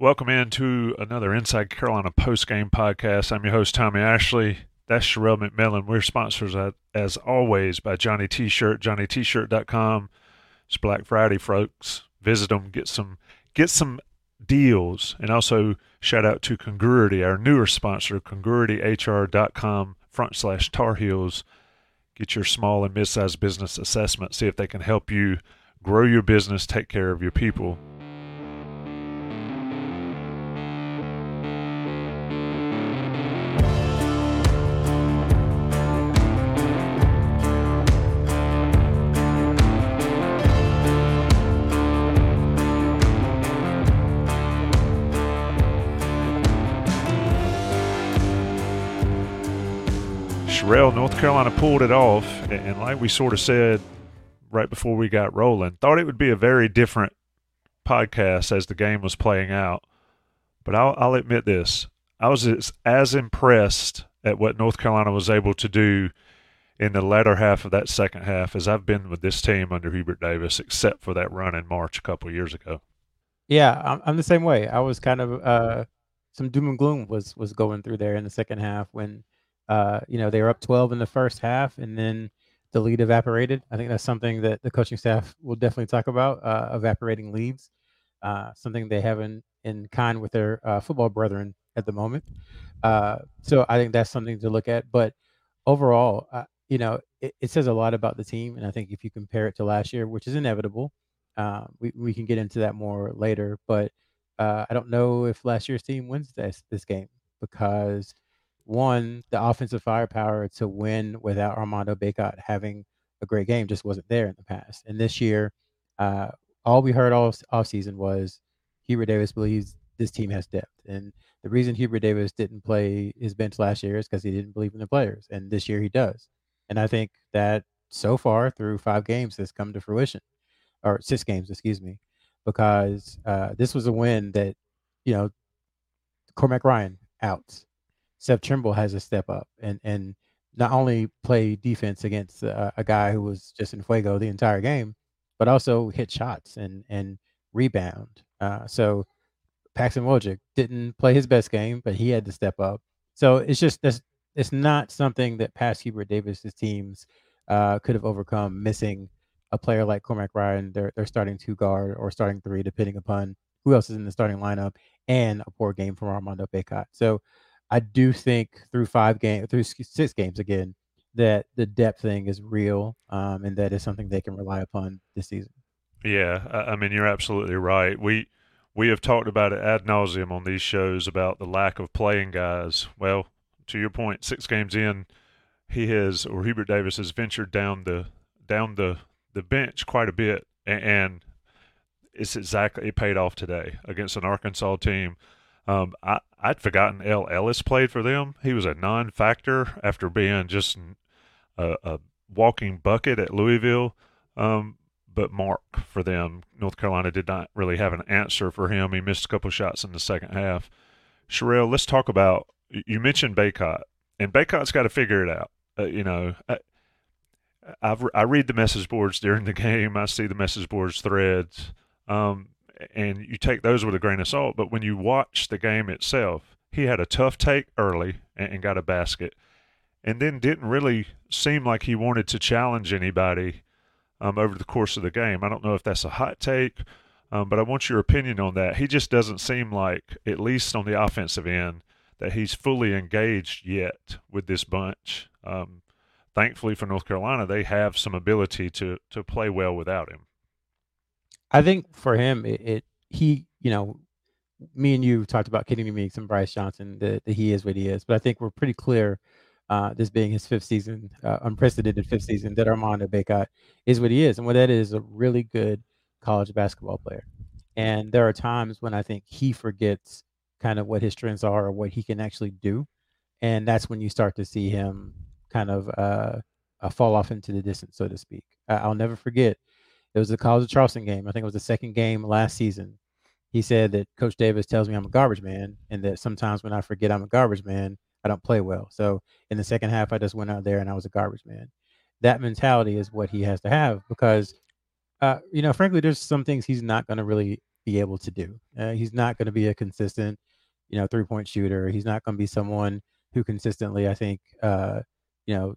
Welcome in to another Inside Carolina postgame podcast. I'm your host, Tommy Ashley. That's Sherrell McMillan. We're sponsors, as always, by Johnny T-Shirt, johnnytshirt.com. It's Black Friday, folks. Visit them, get some deals. And also, shout out to Congruity, our newer sponsor, congruityhr.com/Tar Heels. Get your small and mid-sized business assessment. See if they can help you grow your business, take care of your people. Sherrell, North Carolina pulled it off, and like we sort of said right before we got rolling, thought it would be a very different podcast as the game was playing out. But I'll admit this, I was as impressed at what North Carolina was able to do in the latter half of that second half as I've been with this team under Hubert Davis, except for that run in March a couple of years ago. Yeah, I'm the same way. I was kind of some doom and gloom was going through there in the second half when they were up 12 in the first half, and then the lead evaporated. I think that's something that the coaching staff will definitely talk about, evaporating leads, something they have in kind with their football brethren at the moment. So I think that's something to look at. But overall, it says a lot about the team, and I think if you compare it to last year, which is inevitable, we can get into that more later. But I don't know if last year's team wins this game because – one, the offensive firepower to win without Armando Bacot having a great game just wasn't there in the past. And this year, all we heard all offseason was Hubert Davis believes this team has depth. And the reason Hubert Davis didn't play his bench last year is because he didn't believe in the players. And this year he does. And I think that so far through 5 games has come to fruition, or 6 games, because this was a win that, Cormac Ryan out. Seth Trimble has a step up and not only play defense against a guy who was just in fuego the entire game, but also hit shots and rebound. So Paxson Wojcik didn't play his best game, but he had to step up. So it's just it's not something that past Hubert Davis's teams could have overcome, missing a player like Cormac Ryan, their starting 2 guard or starting 3, depending upon who else is in the starting lineup, and a poor game from Armando Bacot. So I do think through 6 games again, that the depth thing is real, and that is something they can rely upon this season. Yeah, I mean, you're absolutely right. We have talked about it ad nauseum on these shows about the lack of playing guys. Well, to your point, 6 games in, Hubert Davis has ventured down the bench quite a bit, and it paid off today against an Arkansas team. I'd forgotten L. Ellis played for them. He was a non-factor after being just a walking bucket at Louisville. But Mark for them, North Carolina did not really have an answer for him. He missed a couple shots in the second half. Sherrell, let's talk about, you mentioned Bacot, and Bacot's got to figure it out. I read the message boards during the game. I see the message boards threads. And you take those with a grain of salt, but when you watch the game itself, he had a tough take early and got a basket, and then didn't really seem like he wanted to challenge anybody over the course of the game. I don't know if that's a hot take, but I want your opinion on that. He just doesn't seem like, at least on the offensive end, that he's fully engaged yet with this bunch. Thankfully for North Carolina, they have some ability to play well without him. I think for him, me and you talked about Kenny Meeks and Bryce Johnson, that he is what he is. But I think we're pretty clear, this being his 5th season, unprecedented 5th season, that Armando Bacot is what he is. And what that is a really good college basketball player. And there are times when I think he forgets kind of what his strengths are or what he can actually do. And that's when you start to see him kind of fall off into the distance, so to speak. I'll never forget. It was the College of Charleston game. I think it was the 2nd game last season. He said that Coach Davis tells me I'm a garbage man, and that sometimes when I forget I'm a garbage man, I don't play well. So in the second half, I just went out there and I was a garbage man. That mentality is what he has to have because, frankly, there's some things he's not going to really be able to do. He's not going to be a consistent, three-point shooter. He's not going to be someone who consistently, I think,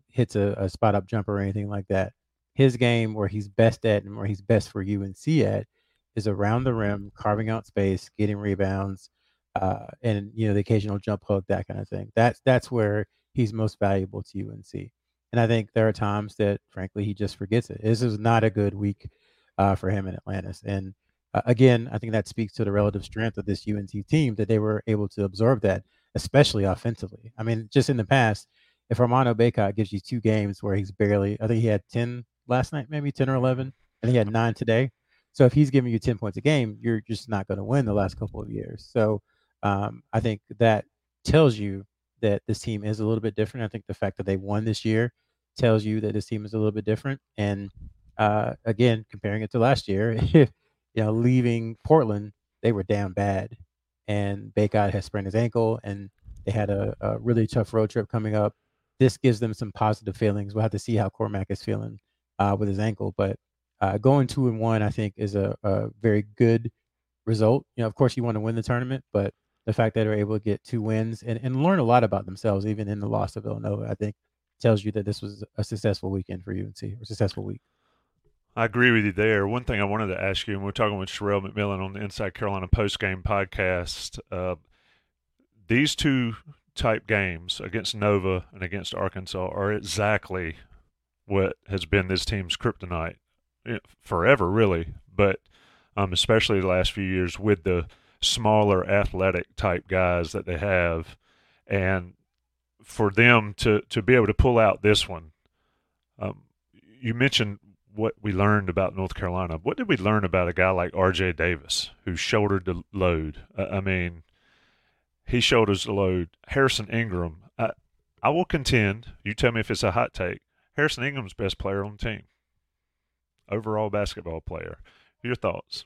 hits a spot-up jumper or anything like that. His game, where he's best at and where he's best for you and see at, is around the rim, carving out space, getting rebounds, and the occasional jump hook, that kind of thing. That's where he's most valuable to UNC. And I think there are times that, frankly, he just forgets it. This is not a good week for him in Atlantis. And again, I think that speaks to the relative strength of this UNC team, that they were able to absorb that, especially offensively. I mean, just in the past, if Armando Bacot gives you two games where he's barely, I think he had 10 last night, maybe 10 or 11, and he had 9 today. So if he's giving you 10 points a game, you're just not going to win the last couple of years. So I think that tells you that this team is a little bit different. I think the fact that they won this year tells you that this team is a little bit different. And again, comparing it to last year, leaving Portland, they were down bad, and Bacot has sprained his ankle, and they had a really tough road trip coming up. This gives them some positive feelings. We'll have to see how Cormac is feeling with his ankle, but going 2-1, I think, is a very good result. Of course, you want to win the tournament, but the fact that they're able to get two wins and learn a lot about themselves, even in the loss of Villanova, I think tells you that this was a successful weekend for UNC, or successful week. I agree with you there. One thing I wanted to ask you, and we're talking with Sherrell McMillan on the Inside Carolina Postgame podcast, these two type games against Nova and against Arkansas are exactly what has been this team's kryptonite forever, really, but especially the last few years with the smaller athletic type guys that they have. And for them to be able to pull out this one, you mentioned what we learned about North Carolina. What did we learn about a guy like R.J. Davis, who shouldered the load? He shoulders the load. Harrison Ingram, I will contend, you tell me if it's a hot take, Harrison Ingram's best player on the team, overall basketball player. Your thoughts?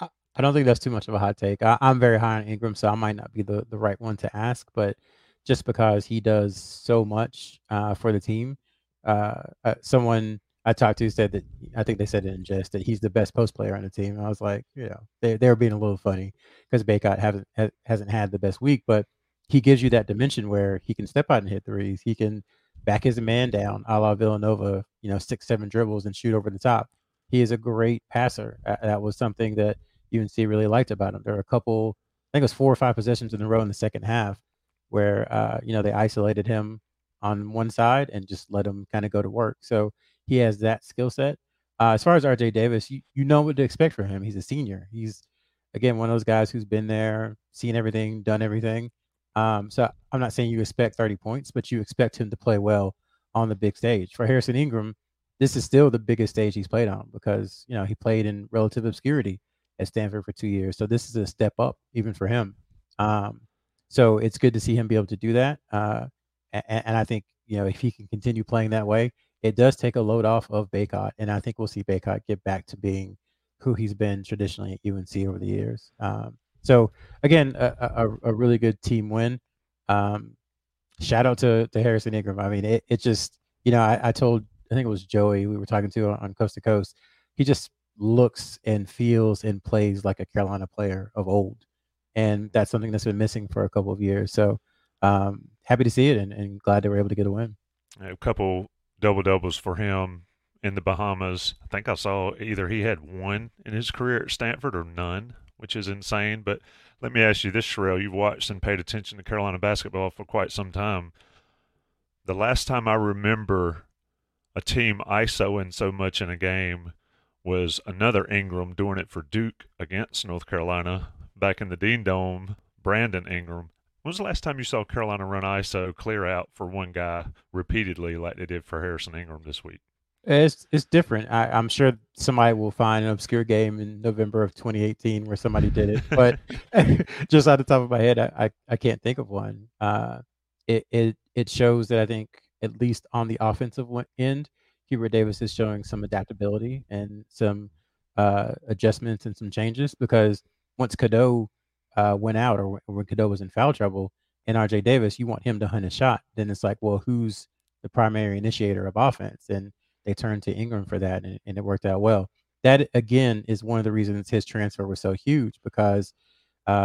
I don't think that's too much of a hot take. I'm very high on Ingram, so I might not be the right one to ask, but just because he does so much for the team, someone I talked to said that, I think they said it in jest, that he's the best post player on the team. And I was like, they were being a little funny because Bacot hasn't had the best week, but he gives you that dimension where he can step out and hit threes. He can back his man down, a la Villanova, 6-7 dribbles and shoot over the top. He is a great passer. That was something that UNC really liked about him. There were a couple, I think it was 4 or 5 possessions in a row in the second half where, they isolated him on one side and just let him kind of go to work. So he has that skill set. As far as R.J. Davis, you know what to expect from him. He's a senior. He's, again, one of those guys who's been there, seen everything, done everything. So I'm not saying you expect 30 points, but you expect him to play well on the big stage. For Harrison Ingram, this is still the biggest stage he's played on because, he played in relative obscurity at Stanford for 2 years. So this is a step up even for him. So it's good to see him be able to do that. And I think, if he can continue playing that way, it does take a load off of Bacot. And I think we'll see Bacot get back to being who he's been traditionally at UNC over the years. So again, a really good team win. Shout out to Harrison Ingram. I mean, it just, I told, I think it was Joey we were talking to on Coast to Coast. He just looks and feels and plays like a Carolina player of old. And that's something that's been missing for a couple of years. So happy to see it and glad they were able to get a win. A couple double-doubles for him in the Bahamas. I think I saw either he had one in his career at Stanford or none, which is insane. But let me ask you this, Sherrell. You've watched and paid attention to Carolina basketball for quite some time. The last time I remember a team ISOing so much in a game was another Ingram doing it for Duke against North Carolina back in the Dean Dome, Brandon Ingram. When was the last time you saw Carolina run ISO clear out for one guy repeatedly like they did for Harrison Ingram this week? It's different. I'm sure somebody will find an obscure game in November of 2018 where somebody did it, but just out the top of my head, I can't think of one. It shows that I think at least on the offensive end, Hubert Davis is showing some adaptability and some adjustments and some changes, because once Cadeau went out, or when Cadeau was in foul trouble, and R.J. Davis, you want him to hunt a shot. Then it's like, well, who's the primary initiator of offense? And they turned to Ingram for that, and it worked out well. that, again, is one of the reasons his transfer was so huge, because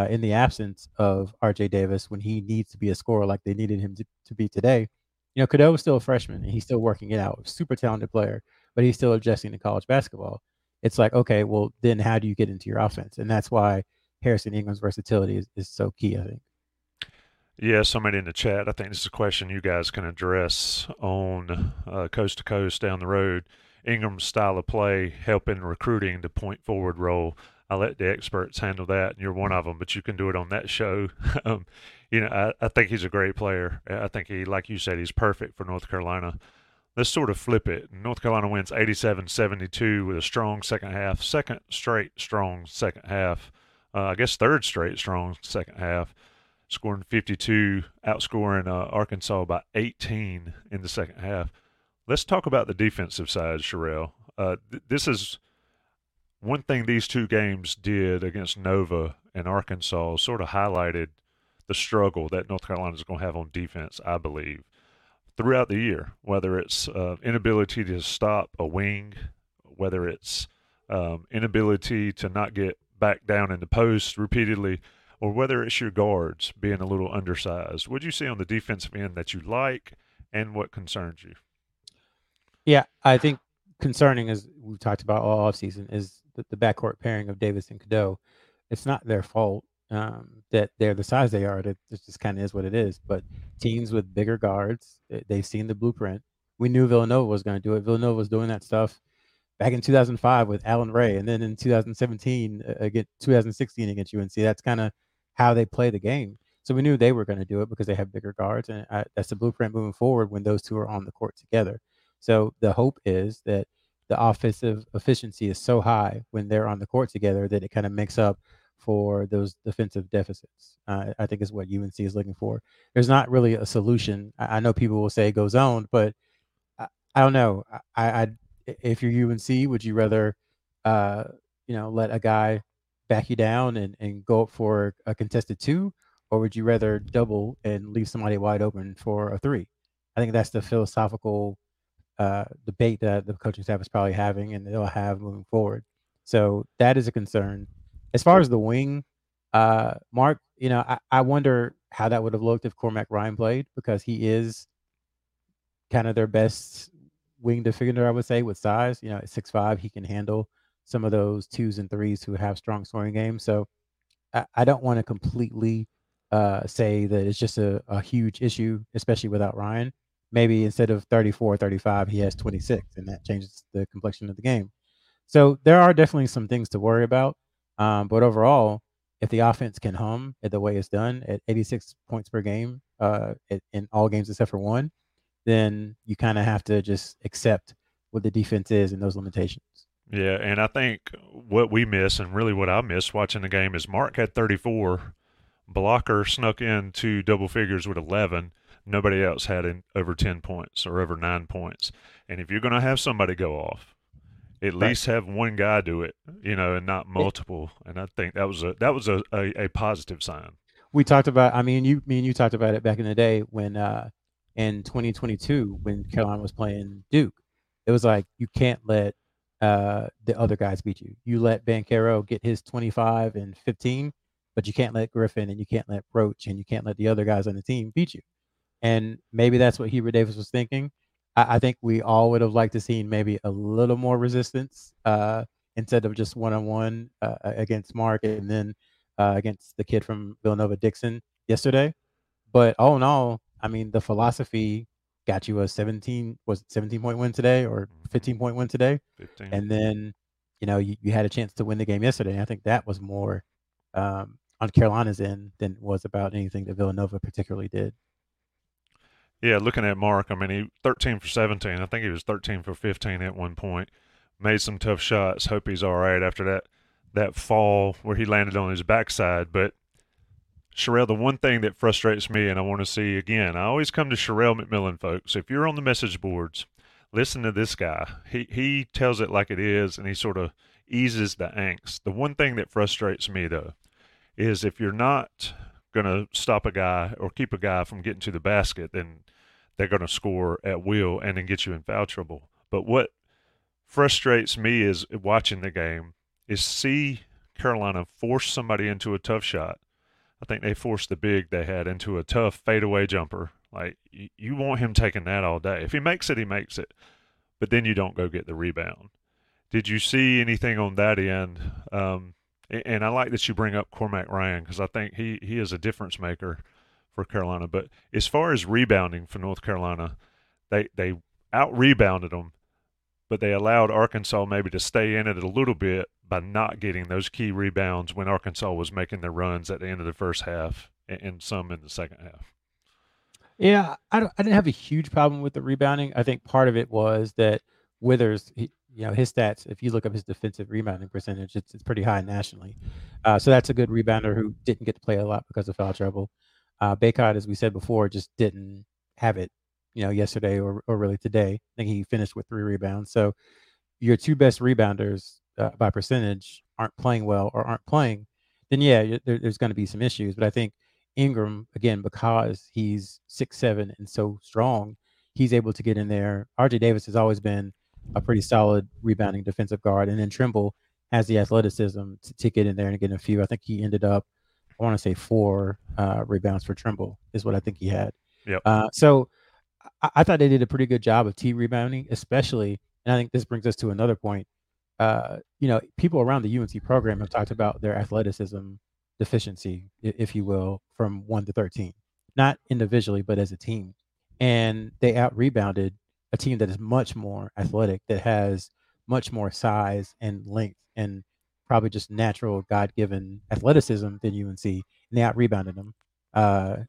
in the absence of R.J. Davis, when he needs to be a scorer like they needed him to be today, you know, Cadeau was still a freshman and he's still working it out. Super talented player, but he's still adjusting to college basketball. It's like, okay, well, then how do you get into your offense? And that's why Harrison Ingram's versatility is so key, I think. Yeah, somebody in the chat, I think this is a question you guys can address on Coast to Coast down the road. Ingram's style of play, helping recruiting the point forward role. I let the experts handle that, and you're one of them, but you can do it on that show. You know, I think he's a great player. I think he, like you said, he's perfect for North Carolina. Let's sort of flip it. North Carolina wins 87-72 with a strong second half, second straight strong second half. I guess third straight strong second half. Scoring 52, outscoring Arkansas by 18 in the second half. Let's talk about the defensive side, Sherrell. This is one thing these two games did against Nova and Arkansas, sort of highlighted the struggle that North Carolina is going to have on defense, I believe, throughout the year, whether it's inability to stop a wing, whether it's inability to not get back down in the post repeatedly, or whether it's your guards being a little undersized. What do you see on the defensive end that you like, and what concerns you? Yeah, I think concerning, as we've talked about all offseason, is the backcourt pairing of Davis and Cadeau. It's not their fault that they're the size they are. It just kind of is what it is. But teams with bigger guards, they've seen the blueprint. We knew Villanova was going to do it. Villanova was doing that stuff back in 2005 with Allen Ray, and then in 2016 against UNC. That's kind of how they play the game. So we knew they were going to do it because they have bigger guards, and that's the blueprint moving forward when those two are on the court together. So the hope is that the offensive efficiency is so high when they're on the court together that it kind of makes up for those defensive deficits. I think is what UNC is looking for. There's not really a solution. I know people will say go zone, but I don't know. If you're UNC, would you rather let a guy back you down and go up for a contested two, or would you rather double and leave somebody wide open for a three? I think that's the philosophical debate that the coaching staff is probably having, and they'll have moving forward. So that is a concern. As far as the wing, Mark, I wonder how that would have looked if Cormac Ryan played, because he is kind of their best wing defender, I would say, with size. At 6'5", he can handle some of those twos and threes who have strong scoring games. So I don't want to completely say that it's just a huge issue, especially without Ryan. Maybe instead of 34, 35, he has 26, and that changes the complexion of the game. So there are definitely some things to worry about. But overall, if the offense can hum at the way it's done at 86 points per game in all games except for one, then you kind of have to just accept what the defense is and those limitations. Yeah, and I think what we miss, and really what I miss watching the game, is Mark had 34. Blocker snuck in two double figures with 11. Nobody else had over 10 points or over 9 points. And if you're going to have somebody go off, at least have one guy do it, and not multiple. And I think that was a positive sign. We talked about, you talked about it back in the day when in 2022 when Carolina was playing Duke. It was like, you can't let the other guys beat you. You let Banchero get his 25 and 15, but you can't let Griffin, and you can't let Roach, and you can't let the other guys on the team beat you. And maybe that's what Hubert Davis was thinking. I think we all would have liked to see maybe a little more resistance instead of just one-on-one against Mark and then against the kid from Villanova, Dixon, yesterday. But all in all, the philosophy got you a 17-point win today, or 15-point win today. 15. And then, you had a chance to win the game yesterday. And I think that was more on Carolina's end than it was about anything that Villanova particularly did. Yeah, looking at Mark, he 13 for 17. I think he was 13 for 15 at one point. Made some tough shots. Hope he's all right after that fall where he landed on his backside. But, Sherrell, the one thing that frustrates me and I want to see again, I always come to Sherrell McMillan, folks. If you're on the message boards, listen to this guy. He tells it like it is, and he sort of eases the angst. The one thing that frustrates me, though, is if you're not – going to stop a guy or keep a guy from getting to the basket, then they're going to score at will and then get you in foul trouble. But what frustrates me is watching the game is see Carolina force somebody into a tough shot. I think they forced the big they had into a tough fadeaway jumper. Like, you want him taking that all day. If he makes it, he makes it. But then you don't go get the rebound. Did you see anything on that end? And I like that you bring up Cormac Ryan, because I think he is a difference maker for Carolina. But as far as rebounding for North Carolina, they out-rebounded them, but they allowed Arkansas maybe to stay in it a little bit by not getting those key rebounds when Arkansas was making their runs at the end of the first half and some in the second half. Yeah, I didn't have a huge problem with the rebounding. I think part of it was that Withers, his stats, if you look up his defensive rebounding percentage, it's pretty high nationally. So that's a good rebounder who didn't get to play a lot because of foul trouble. Bacot, as we said before, just didn't have it, yesterday or really today. I think he finished with 3 rebounds. So your 2 best rebounders by percentage aren't playing well or aren't playing, then yeah, there's going to be some issues. But I think Ingram, again, because he's 6'7" and so strong, he's able to get in there. R.J. Davis has always been a pretty solid rebounding defensive guard. And then Trimble has the athleticism to get in there and get in a few. I think he ended up, I want to say 4 rebounds for Trimble is what I think he had. Yep. So I thought they did a pretty good job of rebounding, especially, and I think this brings us to another point. People around the UNC program have talked about their athleticism deficiency, if you will, from 1 to 13, not individually, but as a team. And they out-rebounded a team that is much more athletic, that has much more size and length and probably just natural God-given athleticism than UNC, and they out-rebounded them.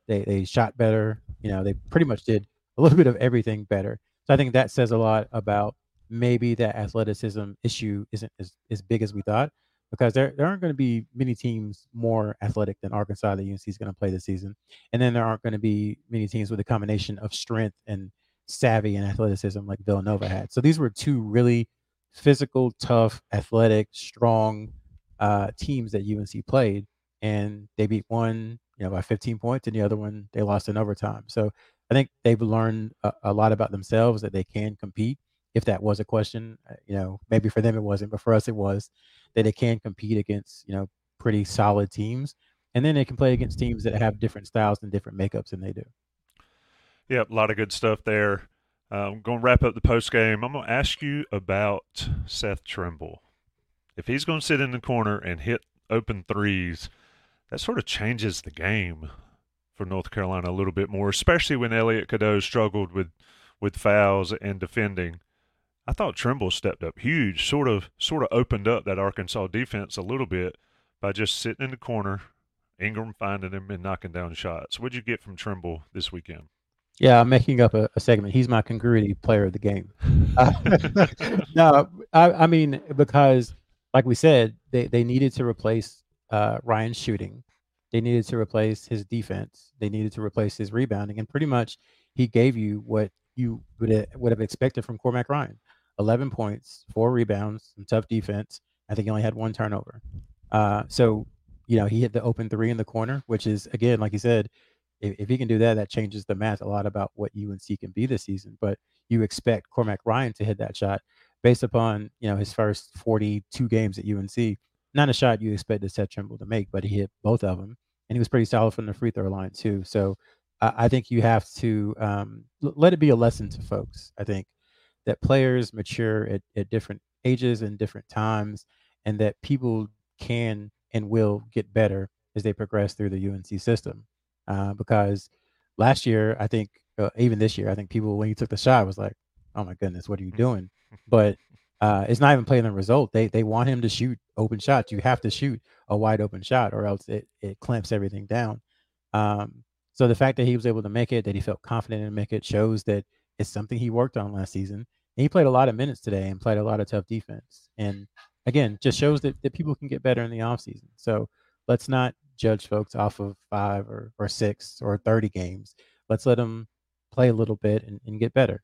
They shot better. They pretty much did a little bit of everything better. So I think that says a lot about maybe that athleticism issue isn't as big as we thought, because there aren't going to be many teams more athletic than Arkansas that UNC is going to play this season. And then there aren't going to be many teams with a combination of strength and savvy and athleticism like Villanova had. So these were 2 really physical, tough, athletic, strong teams that UNC played. And they beat one, by 15 points, and the other one they lost in overtime. So I think they've learned a lot about themselves, that they can compete. If that was a question, maybe for them it wasn't, but for us it was, that they can compete against, pretty solid teams. And then they can play against teams that have different styles and different makeups than they do. Yeah, a lot of good stuff there. I'm going to wrap up the post game. I'm going to ask you about Seth Trimble. If he's going to sit in the corner and hit open threes, that sort of changes the game for North Carolina a little bit more, especially when Elliott Cadeau struggled with fouls and defending. I thought Trimble stepped up huge, sort of opened up that Arkansas defense a little bit by just sitting in the corner, Ingram finding him and knocking down shots. What'd you get from Trimble this weekend? Yeah, I'm making up a segment. He's my Congruity player of the game. No, I mean, because like we said, they needed to replace Ryan's shooting. They needed to replace his defense. They needed to replace his rebounding. And pretty much he gave you what you would have expected from Cormac Ryan. 11 points, 4 rebounds, some tough defense. I think he only had 1 turnover. So he hit the open 3 in the corner, which is, again, like you said, if he can do that changes the math a lot about what UNC can be this season. But you expect Cormac Ryan to hit that shot based upon, his first 42 games at UNC. Not a shot you expected Seth Trimble to make, but he hit both of them. And he was pretty solid from the free throw line, too. So I think you have to let it be a lesson to folks, I think, that players mature at different ages and different times, and that people can and will get better as they progress through the UNC system. Because last year, I think, even this year, I think people, when he took the shot, was like, oh my goodness, what are you doing? But it's not even playing the result. They want him to shoot open shots. You have to shoot a wide open shot or else it clamps everything down. So the fact that he was able to make it, that he felt confident in make it, shows that it's something he worked on last season. And he played a lot of minutes today and played a lot of tough defense. And again, just shows that people can get better in the offseason. So let's not judge folks off of 5 or 6 or 30 games. Let's let them play a little bit and get better.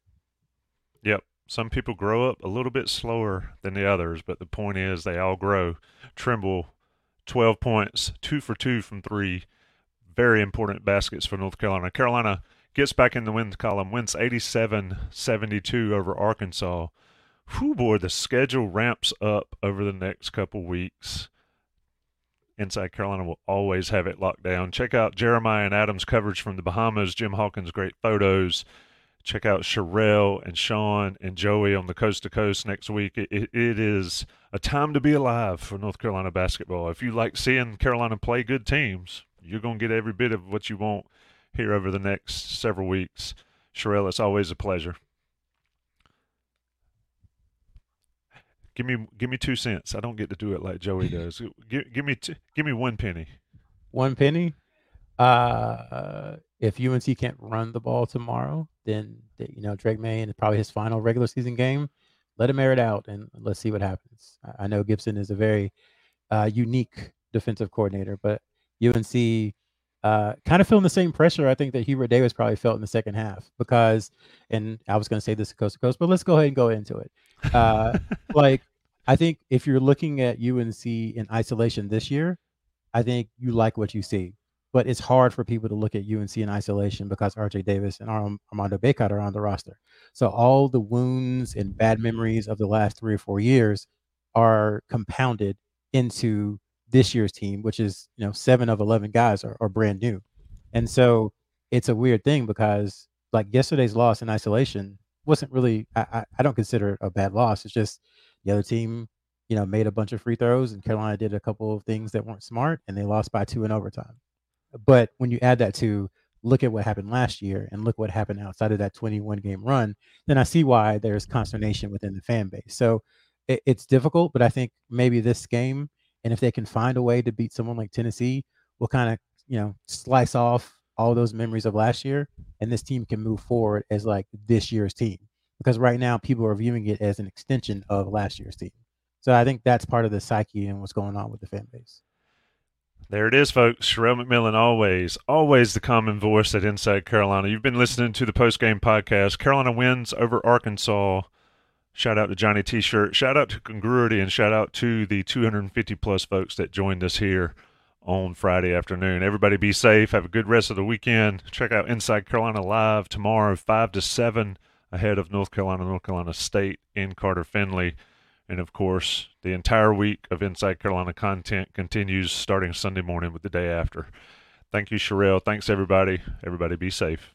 Yep. Some people grow up a little bit slower than the others, but the point is they all grow. Trimble, 12 points, 2 for 2 from 3. Very important baskets for North Carolina. Carolina gets back in the wins column, wins 87-72 over Arkansas whew, boy, the schedule ramps up over the next couple weeks. Inside Carolina will always have it locked down. Check out Jeremiah and Adam's coverage from the Bahamas, Jim Hawkins' great photos. Check out Sherrell and Sean and Joey on the Coast to Coast next week. It is a time to be alive for North Carolina basketball. If you like seeing Carolina play good teams, you're going to get every bit of what you want here over the next several weeks. Sherrell, it's always a pleasure. Give me 2 cents. I don't get to do it like Joey does. Give me 1 penny. 1 penny? If UNC can't run the ball tomorrow, then Drake May, and probably his final regular season game, let him air it out and let's see what happens. I know Gibson is a very unique defensive coordinator, but UNC kind of feeling the same pressure I think that Hubert Davis probably felt in the second half, because, and I was going to say this coast to coast, but let's go ahead and go into it. I think if you're looking at UNC in isolation this year, I think you like what you see, but it's hard for people to look at UNC in isolation because R.J. Davis and Armando Bacot are on the roster. So all the wounds and bad memories of the last 3 or 4 years are compounded into this year's team, which is, 7 of 11 guys are brand new. And so it's a weird thing because yesterday's loss in isolation wasn't really, I don't consider it a bad loss. It's just the other team, made a bunch of free throws and Carolina did a couple of things that weren't smart and they lost by 2 in overtime. But when you add that to look at what happened last year and look what happened outside of that 21 game run, then I see why there's consternation within the fan base. So it's difficult, but I think maybe this game, and if they can find a way to beat someone like Tennessee, we'll kind of, slice off all those memories of last year, and this team can move forward as this year's team, because right now people are viewing it as an extension of last year's team. So I think that's part of the psyche and what's going on with the fan base. There it is, folks. Sherrell McMillan, always the common voice at Inside Carolina. You've been listening to the postgame podcast. Carolina wins over Arkansas. Shout out to Johnny T-Shirt. Shout out to Congruity, and shout out to the 250-plus folks that joined us here on Friday afternoon. Everybody be safe. Have a good rest of the weekend. Check out Inside Carolina Live tomorrow, 5 to 7, ahead of North Carolina State in Carter-Finley. And, of course, the entire week of Inside Carolina content continues starting Sunday morning with the day after. Thank you, Sherrell. Thanks, everybody. Everybody be safe.